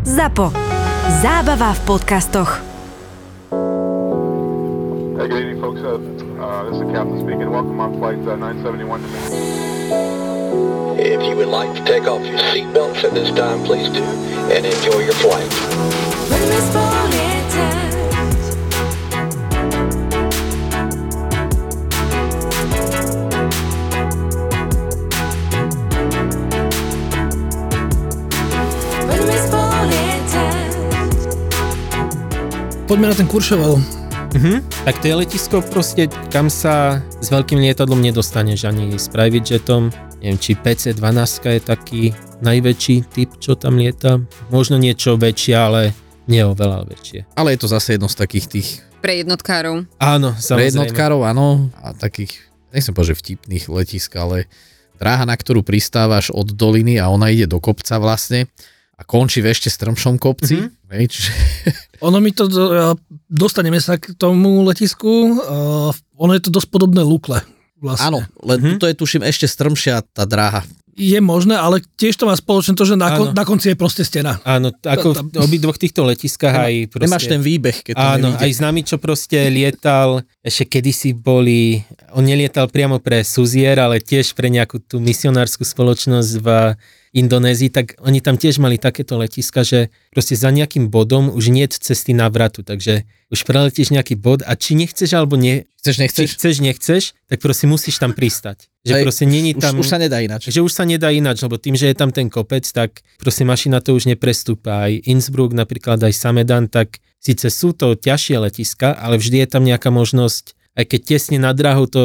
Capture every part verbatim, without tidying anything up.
ZAPO. Zábava v podcastoch. Hey, good evening, folks. Uh, uh, this is the captain speaking. Welcome on flight uh, nine seventy-one. If you would like to take off your seatbelts at this time, please do, and enjoy your flight. Poďme na ten Courchevel. Uh-huh. Tak to je letisko proste, kam sa s veľkým lietadlom nedostaneš ani s private jetom. Neviem, či pé cé dvanásť je taký najväčší typ, čo tam lieta. Možno niečo väčšie, ale nie oveľa väčšie. Ale je to zase jedno z takých tých... Pre jednotkárov. Áno, samozrejme. Pre jednotkárov, áno. A takých, nechcem povedať, že vtipných letisk, ale dráha, na ktorú pristávaš od doliny a ona ide do kopca vlastne. A končí v ešte strmšom kopci. Mm-hmm. Hej, čiže... Ono mi to, dostaneme sa k tomu letisku, uh, ono je to dosť podobné Lukle. Vlastne. Áno, len mm-hmm. to je tuším ešte strmšia tá dráha. Je možné, ale tiež to má spoločné to, že na, kon, na konci je proste stena. Áno, ako v obidvoch týchto letiskách aj proste... Nemáš ten výbeh, keď to nevíde. Áno, aj známy, čo proste lietal, ešte kedysi boli, on nelietal priamo pre Suzier, ale tiež pre nejakú tú misionársku spoločnosť v Indonézii, tak oni tam tiež mali takéto letiska, že proste za nejakým bodom už nie je cesty návratu, takže už preletíš nejaký bod a či nechceš alebo nie, chceš, nechceš? Či chceš, nechceš, tak proste musíš tam pristať. Že Aj, proste není tam... Už, už sa nedá ináč. Že už sa nedá ináč, lebo tým, že je tam ten kopec, tak proste mašina to už neprestúpa. Aj Innsbruck, napríklad aj Samedan, tak síce sú to ťažšie letiska, ale vždy je tam nejaká možnosť, aj keď tesne na drahu to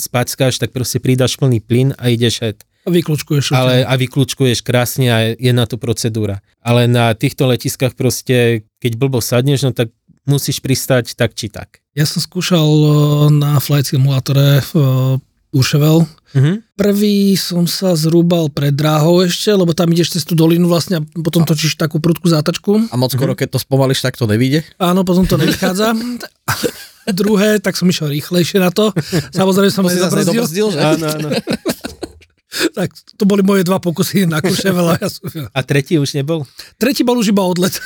spackáš, tak proste pridáš plný plyn a ideš head. A vyklúčkuješ. Ale, a vyklúčkuješ krásne a je na to procedúra. Ale na týchto letiskách proste, keď blbo sadneš, no tak musíš pristať tak či tak. Ja som skúšal na flight simulátore Courchevel. Mm-hmm. Prvý som sa zrúbal pred dráhou ešte, lebo tam ideš cez tú dolinu vlastne a potom točíš takú prudkú zátačku. A moc skoro, mm-hmm. keď to spomališ, tak to nevíde? Áno, potom to nevychádza. Druhé, tak som išiel rýchlejšie na to. Samozrejme som to nedobrzdil. Áno, áno. Tak to boli moje dva pokusy na Courchevel. Ja som... A tretí už nebol? Tretí bol už iba odlet.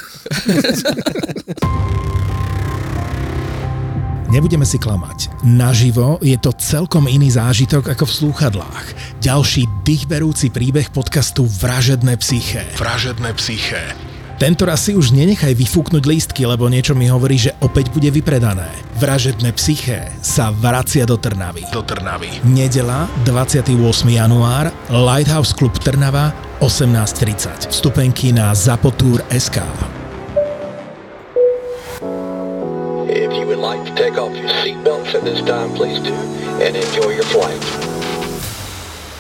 Nebudeme si klamať. Naživo je to celkom iný zážitok ako v slúchadlách. Ďalší dýchberúci príbeh podcastu Vražedné psyché. Vražedné psyché. Tentoraz si už nenechaj vyfúknuť lístky, lebo niečo mi hovorí, že opäť bude vypredané. Vražedné psyché sa vracia do Trnavy. Do Trnavy. Nedela, dvadsiateho ôsmeho januára, Lighthouse klub Trnava, osemnásť tridsať. Vstupenky na Zapotúr bodka es ká. If you would like to take off your seatbelts at this time, please do, and enjoy your flight.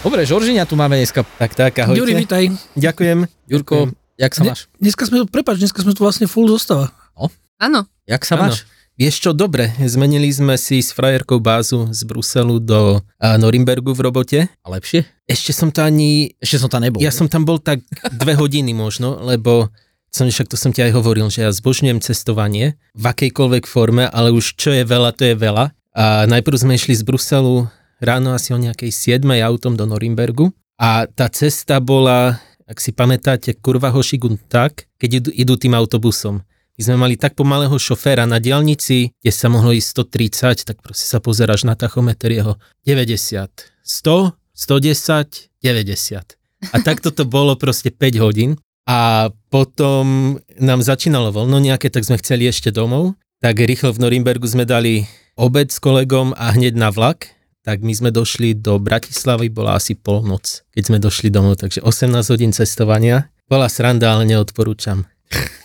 Dobre, Jorginha tu máme dneska. Tak, tak, ahojte. Ďuri, vítaj. Ďakujem. Jurko. Jak sa máš? Dneska sme, prepáč, dneska sme tu vlastne full zostava. No? Áno. Jak sa máš? Vieš čo, dobre, zmenili sme si s frajerkou bázu z Bruselu do a, Norimbergu v robote. A lepšie? Ešte som to ani... Ešte som tam nebol. Ja ne? som tam bol tak dve hodiny možno, lebo som, však to som ti aj hovoril, že ja zbožňujem cestovanie v akejkoľvek forme, ale už čo je veľa, to je veľa. A najprv sme išli z Bruselu ráno asi o nejakej siedmej autom do Norimbergu a tá cesta bola... Ak si pamätáte, kurva hošigun tak, keď idú, idú tým autobusom. My sme mali tak pomalého šoféra na diaľnici, kde sa mohlo ísť sto tridsať, tak proste sa pozeráš na tachometer jeho deväťdesiat, sto, stodesať, deväťdesiat. A takto to bolo proste päť hodín. A potom nám začínalo voľno nejaké, tak sme chceli ešte domov. Tak rýchlo v Norimbergu sme dali obed s kolegom a hneď na vlak. Tak my sme došli do Bratislavy, bola asi polnoc, keď sme došli domov, takže osemnásť hodín cestovania. Bola sranda, ale neodporúčam.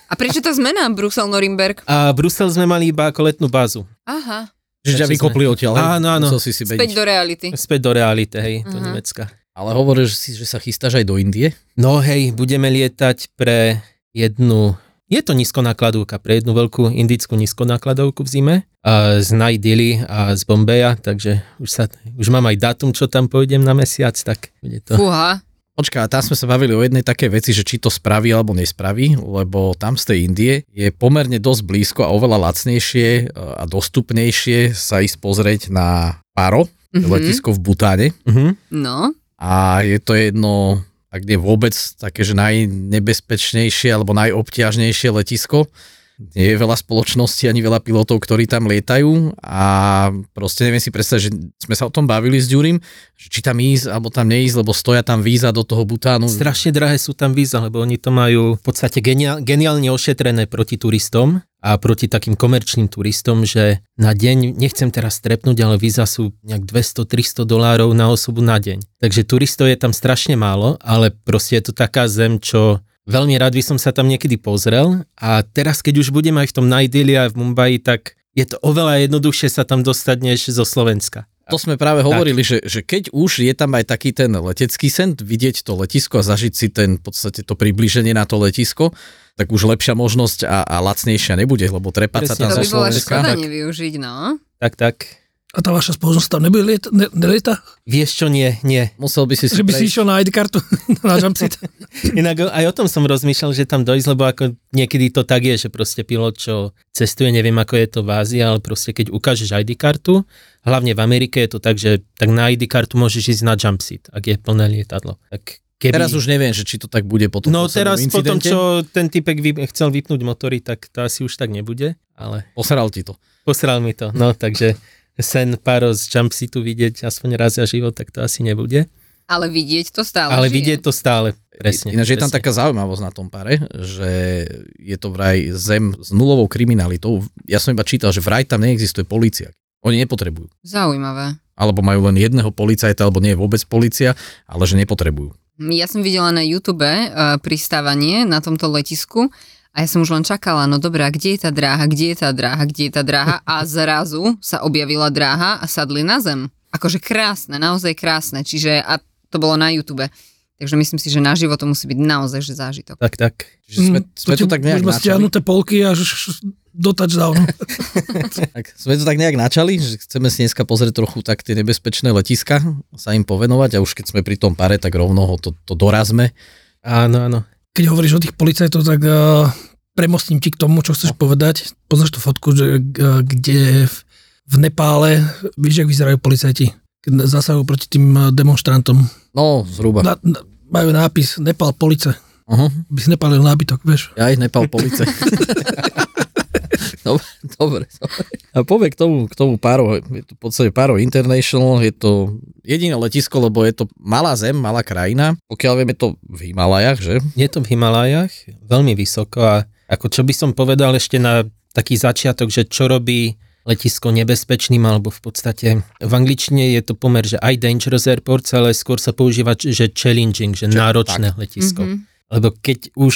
A prečo tá zmena Brusel-Norimberg? A Brusel sme mali iba ako letnú bázu. Aha. Že ťa vykopli odtiaľ. Áno, áno. Si si Späť do reality. Späť do reality, hej, uh-huh. do Nemecka. Ale hovoríš si, že sa chystáš aj do Indie? No hej, budeme lietať pre jednu... Je to nízkonákladovka pre jednu veľkú indickú nízkonákladovku v zime z Naí Dillí a z Bombeja, takže už, sa, už mám aj dátum, čo tam pôjdem na mesiac, tak bude to... Fúha. Počká, tam sme sa bavili o jednej takej veci, že či to spraví alebo nespraví, lebo tam z tej Indie je pomerne dosť blízko a oveľa lacnejšie a dostupnejšie sa ísť pozrieť na Paro, mm-hmm. letisko v Bhutáne. Mm-hmm. No. A je to jedno... ak nie vôbec také, že najnebezpečnejšie alebo najobťažnejšie letisko. Nie je veľa spoločností ani veľa pilotov, ktorí tam lietajú a proste neviem si predstaviť, že sme sa o tom bavili s Ďurim, či tam ísť alebo tam neísť, lebo stoja tam víza do toho Bhutánu. Strašne drahé sú tam víza, lebo oni to majú v podstate geniál, geniálne ošetrené proti turistom a proti takým komerčným turistom, že na deň, nechcem teraz trepnúť, ale víza sú nejak dvesto tristo dolárov na osobu na deň. Takže turistov je tam strašne málo, ale proste je to taká zem, čo... Veľmi rád by som sa tam niekedy pozrel a teraz, keď už budem aj v tom Naí Dillí a v Mumbai, tak je to oveľa jednoduchšie sa tam dostať než zo Slovenska. To sme práve hovorili, že, že keď už je tam aj taký ten letecký sen, vidieť to letisko a zažiť si ten, v podstate to priblíženie na to letisko, tak už lepšia možnosť a, a lacnejšia nebude, lebo trepať sa tam zo Slovenska. To by bola škoda nevyužiť, no. Tak, tak. A tá vaša spoločnosť tam nebude lieta, ne, nelieta? Vieš čo, nie, nie. Musel by si si... Že by si išiel na í dé kartu, na jumpseat. Inak aj o tom som rozmýšľal, že tam dojsť, lebo ako niekedy to tak je, že proste pilot, čo cestuje, neviem ako je to v Ázii, ale proste keď ukážeš í dé kartu, hlavne v Amerike je to tak, že tak na í dé kartu môžeš ísť na jumpseat, ak je plné lietadlo. Tak keby... Teraz už neviem, že či to tak bude potom. No teraz incidente. Potom, čo ten typek vy... chcel vypnúť motory, tak to asi už tak nebude, ale... Posral ti to. Posral mi to, no takže... Sen Paro z jumpseatu vidieť aspoň raz za život, tak to asi nebude. Ale vidieť to stále. Ale žije. vidieť to stále, presne. Ináč je tam taká zaujímavosť na tom Pare, že je to vraj zem s nulovou kriminalitou. Ja som iba čítal, že vraj tam neexistuje polícia. Oni nepotrebujú. Zaujímavé. Alebo majú len jedného policajta, alebo nie je vôbec polícia, ale že nepotrebujú. Ja som videla na YouTube uh, pristávanie na tomto letisku. A ja som už len čakala, no dobré, a kde je tá dráha, kde je tá dráha, kde je tá dráha a zrazu sa objavila dráha a sadli na zem. Akože krásne, naozaj krásne, čiže a to bolo na YouTube. Takže myslím si, že naživo to musí byť naozaj že zážitok. Tak, tak. Čiže sme, mm, sme to, to tak nejak načali. Už ma stiahnuté polky až do touchdownu. Tak, sme to tak nejak načali, že chceme si dneska pozrieť trochu tak tie nebezpečné letiska, sa im povenovať a už keď sme pri tom Pare, tak rovno ho to, to dorazme. Áno, áno. Keď hovoríš o tých policajtov, tak uh, premostním ti k tomu, čo chceš no. povedať. Poznáš tú fotku, že, uh, kde v, v Nepále, vieš, jak vyzerajú policajti, keď zasahujú proti tým demonštrantom. No, zhruba. Na, na, majú nápis Nepál police. Uh-huh. By si nepálil nábytok, vieš. Ja aj Nepál police. Dobre, dobre. A povie k tomu, k tomu Paro, je to v podstate Paro International, je to jediné letisko, lebo je to malá zem, malá krajina, pokiaľ vieme to v Himalajách, že? Je to v Himalajách, veľmi vysoko a ako čo by som povedal ešte na taký začiatok, že čo robí letisko nebezpečným, alebo v podstate v angličtine je to pomer, že aj dangerous airports, ale skôr sa používa, že challenging, že čo, náročné tak. Letisko. Mm-hmm. Lebo keď už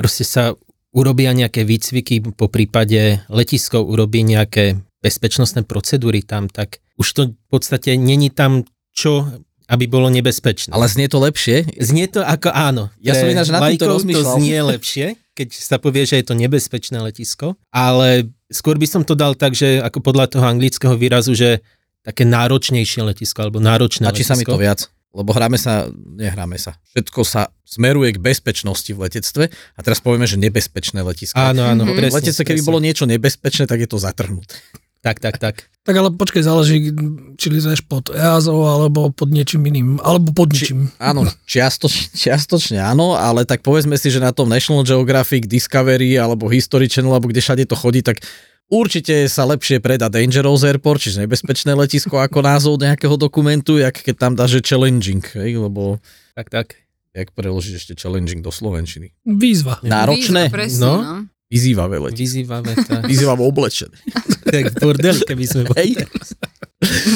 proste sa urobia nejaké výcviky, po prípade letisko urobí nejaké bezpečnostné procedúry tam, tak už to v podstate není tam čo, aby bolo nebezpečné. Ale znie to lepšie? Znie to ako áno. Ja som ináč na týmto rozmýšľal. To znie lepšie, keď sa povie, že je to nebezpečné letisko, ale skôr by som to dal tak, že ako podľa toho anglického výrazu, že také náročnejšie letisko, alebo náročné letisko. A či sa mi to viac? Lebo hráme sa, nehráme sa. Všetko sa smeruje k bezpečnosti v letectve a teraz povieme, že nebezpečné letisko. Áno, áno. Mm-hmm. Presne, v letectve, keby presne. Bolo niečo nebezpečné, tak je to zatrhnuté. Tak, tak, tak. Tak ale počkaj, záleží, či lezeš pod é á es ó alebo pod niečím iným, alebo pod ničím. Či, áno, čiastoč, čiastočne áno, ale tak povedzme si, že na tom National Geographic, Discovery alebo History Channel, alebo kde všade to chodí, tak určite sa lepšie predá Dangerous Airport, čiže nebezpečné letisko ako názov nejakého dokumentu, jak keď tam dáže challenging, hej, lebo... Tak, tak. Jak preložíš ešte challenging do slovenčiny? Výzva. Náročné? Výzva, presne, no. no. Vyzývavé letisko. Vyzývavé, tak. Vyzývavo oblečené. Tak bordel, keby sme boli.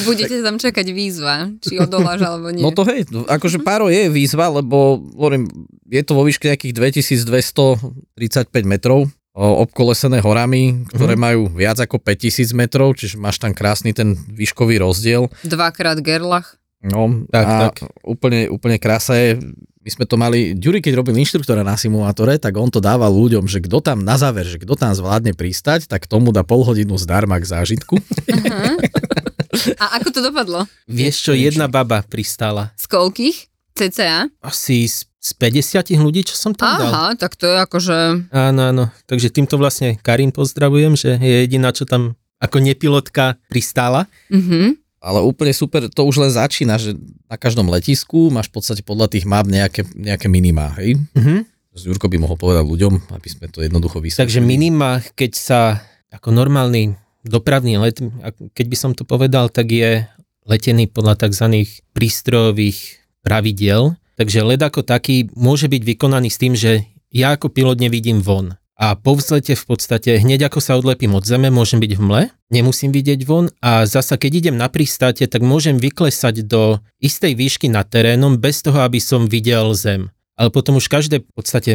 Budete tam čakať výzva, či odoláš alebo nie. No to hej, akože Paro je výzva, lebo hovorím, je to vo výške nejakých dvetisícdvestotridsaťpäť metrov. Obkolesené horami, ktoré uh-huh. majú viac ako päťtisíc metrov, čiže máš tam krásny ten výškový rozdiel. Dvakrát Gerlach. No, tak, a tak. Úplne, úplne krása je. My sme to mali, Ďuri, keď robil inštruktora na simulátore, tak on to dával ľuďom, že kto tam na záver, že kto tam zvládne pristať, tak tomu dá pol hodinu zdarma k zážitku. Uh-huh. A ako to dopadlo? Vieš čo, jedna baba pristála. Z koľkých? cca? Asi z z päťdesiat ľudí, čo som tam Aha, dal. Aha, tak to je akože... Áno, áno. Takže týmto vlastne Karin pozdravujem, že je jediná, čo tam ako nepilotka pristála. Mhm. A Ale úplne super, to už len začína, že na každom letisku máš v podstate podľa tých map nejaké, nejaké minimá, hej? Mhm. Jurko by mohol povedať ľuďom, aby sme to jednoducho vysvetlili. Takže minimá, keď sa ako normálny dopravný let, keď by som to povedal, tak je letený podľa tzv. Prístrojových pravidiel. Takže let ako taký môže byť vykonaný s tým, že ja ako pilot nevidím von. A po vzlete v podstate hneď ako sa odlepím od zeme, môžem byť v mle, nemusím vidieť von a zasa keď idem na pristáte, tak môžem vyklesať do istej výšky nad terénom bez toho, aby som videl zem. Ale potom už každé v podstate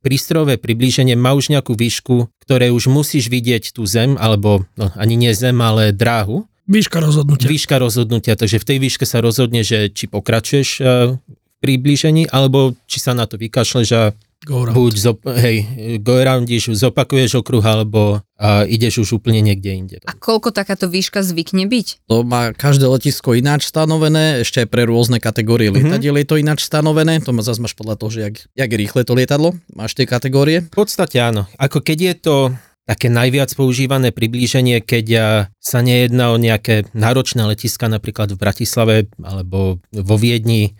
prístrojové priblíženie má už nejakú výšku, ktoré už musíš vidieť tú zem, alebo no, ani nie zem, ale dráhu. Výška rozhodnutia. Výška rozhodnutia, takže v tej výške sa rozhodne, že či pokračuješ v priblížení, alebo či sa na to vykašleš a go buď zop, hej, go aroundiš, zopakuješ okruh, alebo a ideš už úplne niekde inde. A koľko takáto výška zvykne byť? To má každé letisko ináč stanovené, ešte aj pre rôzne kategórie mm-hmm. lietadiel je to ináč stanovené, to ma zase máš podľa toho, že jak, jak rýchle to lietadlo, máš tie kategórie? V podstate áno, ako keď je to také najviac používané priblíženie, keď sa nejedná o nejaké náročné letiska, napríklad v Bratislave alebo vo Viedni,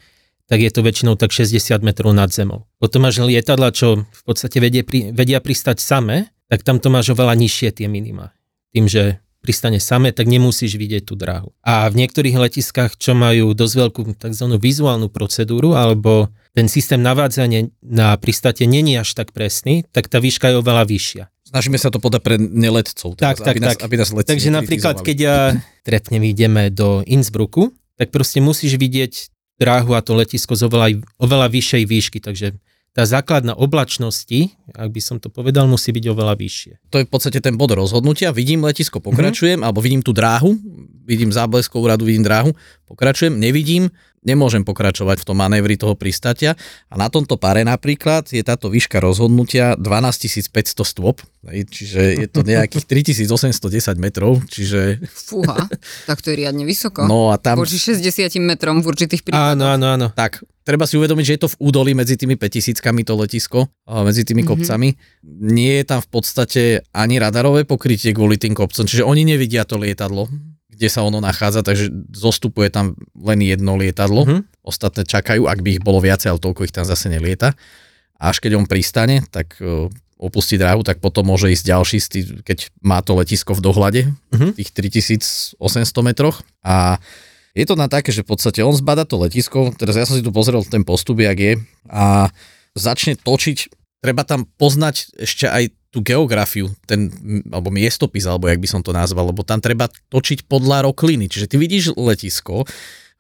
tak je to väčšinou tak šesťdesiat metrov nad zemou. Potom máš lietadla, čo v podstate vedie, vedia pristať same, tak tam to máš oveľa nižšie tie minima. Tým, že pristane same, tak nemusíš vidieť tú dráhu. A v niektorých letiskách, čo majú dosť veľkú tzv. Vizuálnu procedúru, alebo ten systém navádzania na pristátie nie je až tak presný, tak tá výška je oveľa vyššia. Snažíme sa to podať pre neletcov. Tak, tak, aby nás, tak. Aby nás letci Takže napríklad, keď ja trepnem ideme do Innsbrucku, tak proste musíš vidieť dráhu a to letisko z oveľa, oveľa vyššej výšky, takže tá základná oblačnosti, ak by som to povedal, musí byť oveľa vyššie. To je v podstate ten bod rozhodnutia, vidím letisko, pokračujem, mm-hmm. alebo vidím tú dráhu, vidím zábleskovú radu, vidím dráhu, pokračujem, nevidím, nemôžem pokračovať v tom manévri toho pristátia a na tomto pare napríklad je táto výška rozhodnutia dvanásťtisícpäťsto stôp, čiže je to nejakých tritisícosemstodesať metrov, čiže... Fúha, tak to je riadne vysoko. No a tam... Voči šesťdesiat metrom v určitých prípadoch. Áno, áno, áno. Tak. Treba si uvedomiť, že je to v údolí medzi tými päťtisíckami to letisko, medzi tými kopcami. Mm-hmm. Nie je tam v podstate ani radarové pokrytie kvôli tým kopcom, čiže oni nevidia to lietadlo, kde sa ono nachádza, takže zostupuje tam len jedno lietadlo. Mm-hmm. Ostatné čakajú, ak by ich bolo viacej, ale toľko ich tam zase nelieta. Až keď on pristane, tak opustí dráhu, tak potom môže ísť ďalší, keď má to letisko v dohľade, mm-hmm. v tých tritisícosemsto metroch a je to na také, že v podstate on zbada to letisko, teraz ja som si tu pozrel ten postup, jak je, a začne točiť, treba tam poznať ešte aj tú geografiu, ten, alebo miestopis, alebo jak by som to nazval, lebo tam treba točiť podľa rokliny, čiže ty vidíš letisko,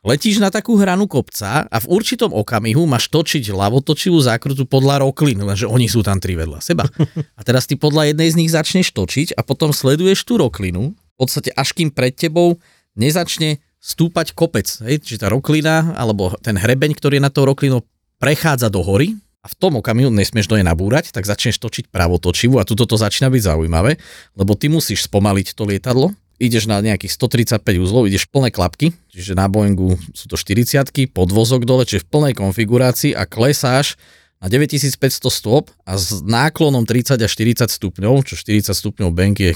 letíš na takú hranu kopca a v určitom okamihu máš točiť ľavotočivú zákrutu podľa roklín, lenže oni sú tam tri vedľa seba. A teraz ty podľa jednej z nich začneš točiť a potom sleduješ tú roklinu, v podstate až kým pred tebou nezačne stúpať kopec, hej? Čiže tá roklina alebo ten hrebeň, ktorý je na tou roklinou, prechádza do hory a v tom okamihu nesmieš do nej nabúrať, tak začneš točiť pravotočivú a tuto to začína byť zaujímavé, lebo ty musíš spomaliť to lietadlo, ideš na nejakých stotridsaťpäť uzlov, ideš plné klapky, čiže na Boeingu sú to štyridsiatky, podvozok dole, čiže v plnej konfigurácii a klesáš na deväťtisícpäťsto stôp a s náklonom tridsať až štyridsať stupňov, čo štyridsať stupňov bank je...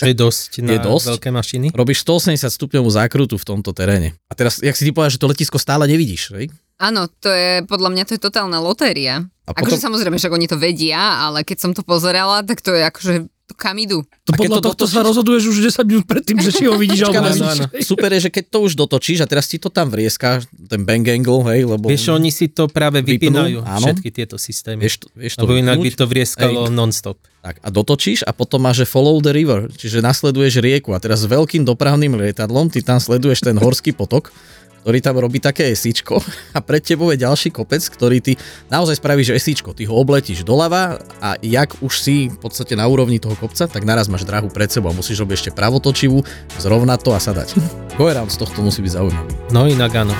Čo je dosť na je dosť. Veľké mašiny. Robíš stoosemdesiat stupňovú zákrutu v tomto teréne. A teraz, jak si ti povedal, že to letisko stále nevidíš, hej? Áno, to je, podľa mňa to je totálna lotéria. Akože samozrejme, že oni to vedia, ale keď som to pozerala, tak to je akože, kam idú. To podľa to tohto dotočíš? Sa rozhoduješ už desať minút predtým, že či ho vidíš, alebo nevidíš. Super je, že keď to už dotočíš a teraz ti to tam vrieska, ten bang angle, hej, lebo... Vieš, oni si to práve vypínajú, všetky tieto systémy. Vieš to, vieš to lebo inak by to vrieskalo non-stop. Tak a dotočíš a potom máš, že follow the river, čiže nasleduješ rieku a teraz s veľkým dopravným lietadlom ty tam sleduješ ten horský potok, ktorý tam robí také esíčko a pred tebou je ďalší kopec, ktorý ty naozaj spravíš esíčko, ty ho obletíš doľava a jak už si v podstate na úrovni toho kopca, tak naraz máš dráhu pred sebou a musíš robiť ešte pravotočivú, zrovna to a sadať. Go around z tohto musí byť zaujímavý. No inak áno.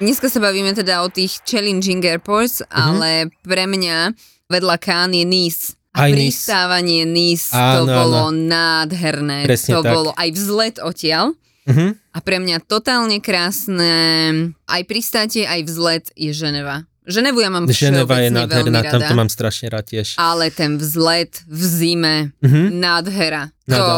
Dneska sa bavíme teda o tých challenging airports, uh-huh. ale pre mňa vedľa Cannes je Nice. A aj pristávanie Nice, áno, to bolo áno. nádherné. Presne to tak. Bolo aj vzlet odtiaľ. Uh-huh. A pre mňa totálne krásne aj pristátie, aj vzlet je Ženeva. Ženevu ja mám všeobecne veľmi rada. Tam to mám strašne rád tiež. Ale ten vzlet v zime, mm-hmm. nádhera. Nad to...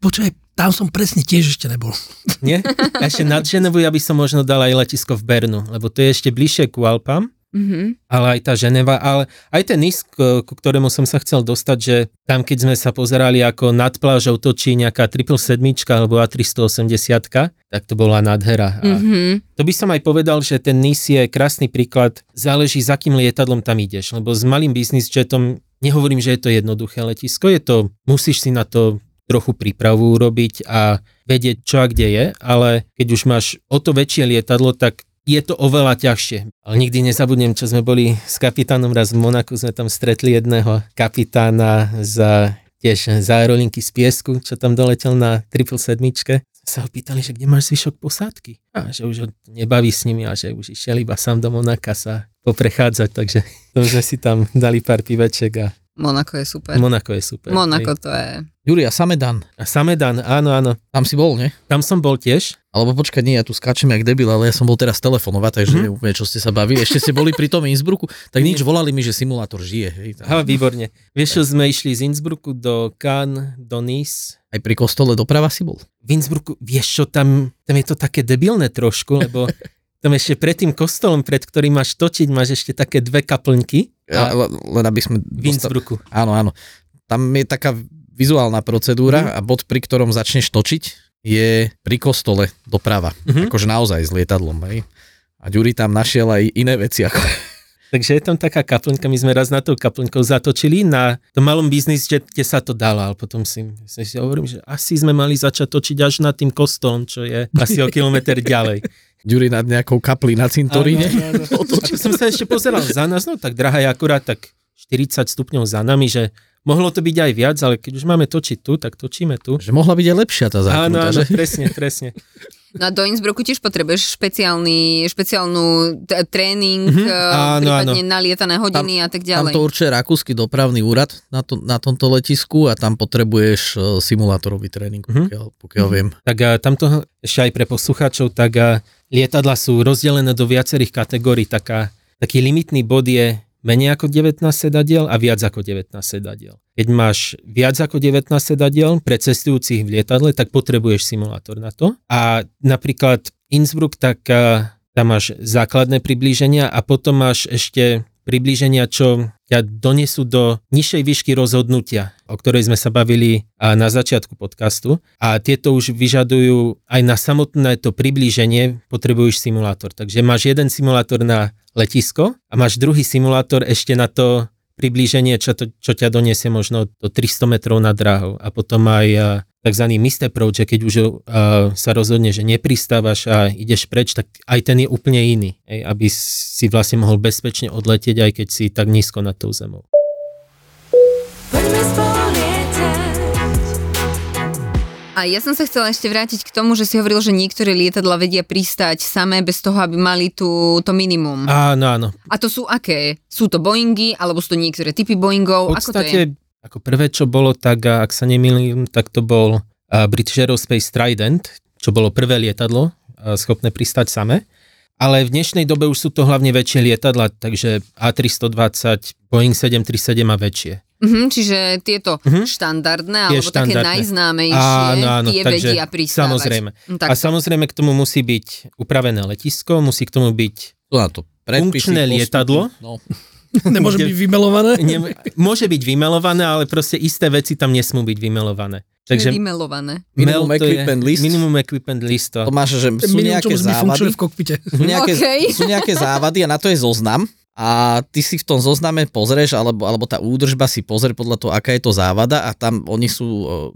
Počuj, tam som presne tiež ešte nebol. Nie? Ešte nad Ženevu ja by som možno dal aj letisko v Bernu, lebo to je ešte bližšie ku Alpám, mm-hmm. ale aj tá Ženeva, ale aj ten nízk, ku ktorému som sa chcel dostať, že tam keď sme sa pozerali, ako nad plážou točí nejaká sedemdesiatsedem alebo A tristoosemdesiat, tak to bola nádhera. Mm-hmm. To by som aj povedal, že ten Nice je krásny príklad, záleží za akým lietadlom tam ideš, lebo s malým business jetom, nehovorím, že je to jednoduché letisko, je to, musíš si na to trochu prípravu urobiť a vedieť čo a kde je, ale keď už máš o to väčšie lietadlo, tak je to oveľa ťažšie. Ale nikdy nezabudnem, čo sme boli s kapitánom raz v Monaku, sme tam stretli jedného kapitána za tiež za aerolinky z piesku, čo tam doletel na sedemdesiatsedem. Sa ho pýtali, že kde máš zvyšok posádky? A že už ho nebaví s nimi a že už išiel iba sám do Monaka sa poprechádzať, takže to sme si tam dali pár piveček a... Monako je super. Monako je super. Monako hej. To je... Juri, a Samedan. A Samedan, áno, áno. Tam si bol, nie? Tam som bol tiež. Alebo počkaj, nie, ja tu skáčem jak debil, ale ja som bol teraz telefonovať, takže mm-hmm. neviem, čo ste sa bavili. Ešte ste boli pri tom Innsbrucku, tak nič, volali mi, že simulátor žije. Hej, ha, výborne. Vieš, čo sme išli z Innsbrucku do Cannes, do Nice. Aj pri kostole doprava si bol? V Innsbrucku, vieš čo, tam, tam je to také debilné trošku, lebo tam ešte pred tým kostolom, pred ktorým máš točiť, máš ešte také dve kaplnky. A, ja, len aby sme... V Innsbrucku. Áno, áno. Tam je taká vizuálna procedúra mm-hmm. a bod, pri ktorom začneš točiť, je pri kostole doprava. Mm-hmm. Akože naozaj s lietadlom. Hej. A Ďuri tam našiel aj iné veci. Ako... Takže je tam taká kaplnka, my sme raz na tou kaplnkou zatočili, na tom malom biznis, že kde sa to dalo, ale potom si, si hovorím, že asi sme mali začať točiť až nad tým kostolom, čo je asi o kilometr ďalej. Ďuri nad nejakou kaplí na cintoríne. Áno, áno, áno. A som sa ešte pozeral za nás, no tak drahá je akurát tak štyridsať stupňov za nami, že mohlo to byť aj viac, ale keď už máme točiť tu, tak točíme tu. Že mohla byť aj lepšia tá zákrutá. Áno, áno, že? presne, presne. No a do Innsbrucku tiež potrebuješ špeciálny, špeciálnu t- tréning, mm-hmm. prípadne nalietané hodiny tam, a tak ďalej. Tam to určuje rakúsky dopravný úrad na, to, na tomto letisku a tam potrebuješ simulátorový tréning, pokiaľ, pokiaľ mm-hmm. viem. Tak a tamto ešte aj pre poslucháčov, tak a lietadla sú rozdelené do viacerých kategórií. Taká, taký limitný bod je menej ako devätnásť sedadiel a viac ako devätnásť sedadiel. Keď máš viac ako devätnásť sedadiel pre cestujúcich v lietadle, tak potrebuješ simulátor na to. A napríklad Innsbruck, tak tam máš základné priblíženia a potom máš ešte priblíženia, čo ťa donesú do nižšej výšky rozhodnutia, o ktorej sme sa bavili na začiatku podcastu. A tieto už vyžadujú aj na samotné to priblíženie, potrebuješ simulátor. Takže máš jeden simulátor na letisko a máš druhý simulátor ešte na to priblíženie, čo, to, čo ťa doniesie možno do tristo metrov nad dráhou. A potom aj tzv. Missed approach, keď už uh, sa rozhodne, že nepristávaš a ideš preč, tak aj ten je úplne iný, ej, aby si vlastne mohol bezpečne odletieť, aj keď si tak nízko nad tou zemou. A ja som sa chcela ešte vrátiť k tomu, že si hovoril, že niektoré lietadla vedia pristáť samé bez toho, aby mali tú, to minimum. Áno, áno. A to sú aké? Sú to Boeingy, alebo sú to niektoré typy Boeingov? V podstate, ako to je? Ako prvé, čo bolo, tak ak sa nemýlim, tak to bol British Aerospace Trident, čo bolo prvé lietadlo, schopné pristať samé. Ale v dnešnej dobe už sú to hlavne väčšie lietadla, takže A tristodvadsať, Boeing sedemstotridsaťsedem a väčšie. Mm-hmm, čiže tieto mm-hmm. štandardné, alebo štandardné. Také najznámejšie, áno, áno, tie vedia pristávať. Samozrejme. Tak. A samozrejme k tomu musí byť upravené letisko, musí k tomu byť to funkčné postup, lietadlo. No. Nemôže byť vymelované? Ne, môže byť vymelované, ale proste isté veci tam nesmú byť vymelované. Takže vymelované. Minimum equipment list. Minimum equipment list. To máš, že sú nejaké závady. V kokpite. Sú nejaké, okay. sú nejaké závady a na to je zoznam. A ty si v tom zozname pozrieš, alebo, alebo tá údržba si pozrie podľa toho, aká je to závada a tam oni sú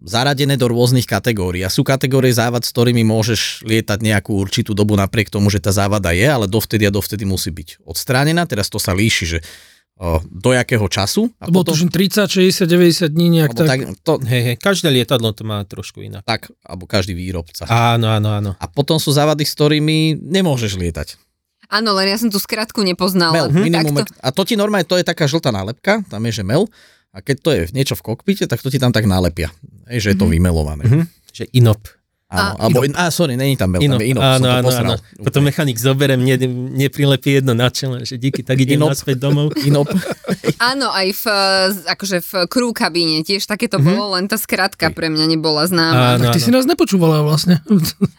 zaradené do rôznych kategórií. A sú kategórie závad, s ktorými môžeš lietať nejakú určitú dobu napriek tomu, že tá závada je, ale dovtedy a dovtedy musí byť odstránená. Teraz to sa líši, že o, do jakého času. A to bolo potom... tužím tridsať, šesťdesiat, deväťdesiat dní nejak tak. tak to... hej, hej, každé lietadlo to má trošku inak. Tak, alebo každý výrobca. Áno, áno, áno. A potom sú závady, s ktorými nemôžeš lietať. Áno, len ja som tú skratku nepoznala. Mel, minimum, a to ti normálne, to je taká žltá nálepka, tam je, že mel, a keď to je niečo v kokpite, tak to ti tam tak nálepia, že je to mm-hmm. vymelované. Mm-hmm. Že inop. Áno, alebo, á, sorry, není tam Beltane, je Inox, áno, áno, áno. Potom mechanik zoberem, ne, neprilepí jedno na čele, že díky, tak idem Inop. naspäť domov. Inop. Áno, aj v, akože v crew kabíne tiež takéto mm-hmm. bolo, len tá skratka pre mňa nebola známa. Áno, tak ty áno. si nás nepočúvala vlastne.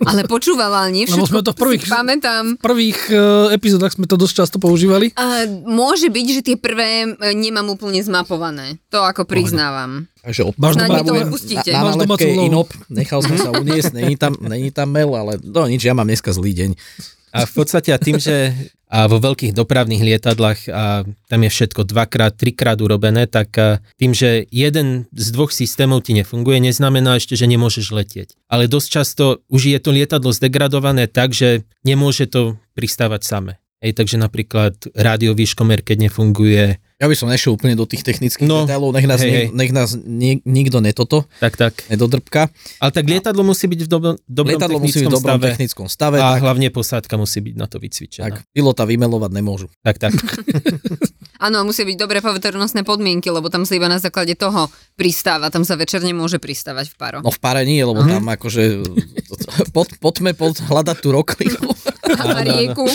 Ale počúvala, ale nie všetko. Lebo sme to v prvých, v prvých uh, epizódach sme to dosť často používali. Uh, môže byť, že tie prvé nemám úplne zmapované, to ako priznávam. Takže odpadne toho pustíte. Na, na nálepke Inop, nechal som sa uniesť, není tam, není tam mail, ale no nič, ja mám dneska zlý deň. A v podstate a tým, že a vo veľkých dopravných lietadlách a tam je všetko dvakrát, trikrát urobené, tak tým, že jeden z dvoch systémov ti nefunguje, neznamená ešte, že nemôžeš letieť. Ale dosť často už je to lietadlo zdegradované tak, že nemôže to pristávať samé. Hej, takže napríklad rádiový škomer, keď nefunguje. Ja by som nešiel úplne do tých technických no, detailov, nech nás, hej, hej. nech nás nie, nikto netoto, tak, tak. nedodrbká. Ale tak lietadlo a, musí byť v dobrom, dobrom, technickom, byť v dobrom stave, technickom stave. A tak. Hlavne posádka musí byť na to vycvičená. Tak, pilota vymelovať nemôžu. Tak, tak. Áno, a musia byť dobré poveternostné podmienky, lebo tam sa iba na základe toho pristáva, tam sa večer nemôže pristávať v Paro. No v Pare nie, lebo Aha. tam akože pod, potme pod hľadať tú roklinu. A rieku.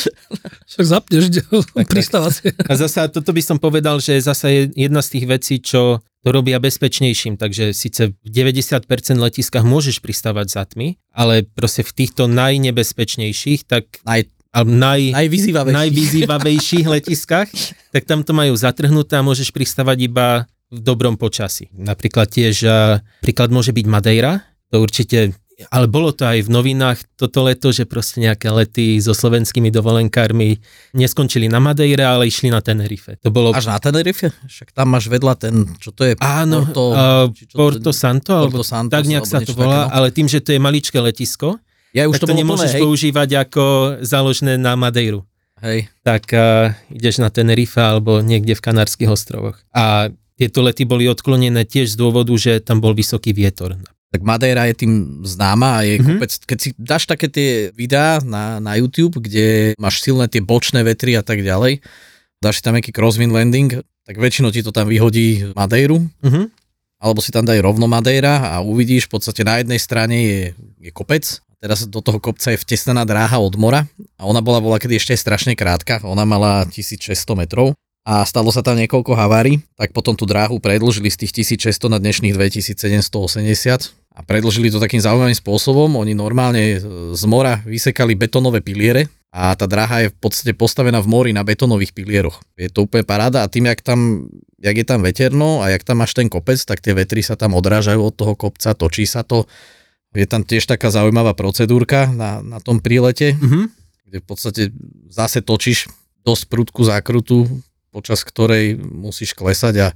Však zapneš pristávacie. A zasa toto by som povedal, že zasa je jedna z tých vecí, čo to robia bezpečnejším, takže síce v deväťdesiat percent letiskách môžeš pristávať za tmy, ale proste v týchto najnebezpečnejších, tak Aj. Naj, najvyzývavejších. najvyzývavejších letiskách, tak tam to majú zatrhnuté a môžeš pristávať iba v dobrom počasí. Napríklad tiež, príklad môže byť Madeira, to určite. Ale bolo to aj v novinách toto leto, že proste nejaké lety so slovenskými dovolenkármi neskončili na Madeire, ale išli na Tenerife. To bolo... Až na Tenerife? Však tam máš vedľa ten, čo to je? Áno, Porto, uh, Porto Santo, alebo Santos, tak nejak sa to volá, ale tým, že to je maličké letisko, ja už tak to, to nemôžeš plné, používať ako záložné na Madeiru. Hej. Tak uh, ideš na Tenerife alebo niekde v Kanárskych ostrovoch. A tieto lety boli odklonené tiež z dôvodu, že tam bol vysoký vietor. Tak Madeira je tým známa a je mm-hmm. kopec, keď si dáš také tie videá na, na YouTube, kde máš silné tie bočné vetry a tak ďalej, dáš si tam nejaký crosswind landing, tak väčšinou ti to tam vyhodí Madeiru, mm-hmm. alebo si tam daj rovno Madeira a uvidíš, v podstate na jednej strane je, je kopec, teraz do toho kopca je vtesnaná dráha od mora a ona bola bola kedy ešte strašne krátka, ona mala tisícšesťsto metrov. A stalo sa tam niekoľko havárií, tak potom tú dráhu predĺžili z tých tisícšesťsto na dnešných dvetisícsedemstoosemdesiat a predĺžili to takým zaujímavým spôsobom. Oni normálne z mora vysekali betónové piliere a tá dráha je v podstate postavená v mori na betónových pilieroch. Je to úplne paráda a tým, jak tam, jak je tam veterno a jak tam máš ten kopec, tak tie vetry sa tam odrážajú od toho kopca, točí sa to. Je tam tiež taká zaujímavá procedúrka na, na tom prílete, mm-hmm. kde v podstate zase točíš dosť prudku zákrutu, počas ktorej musíš klesať a,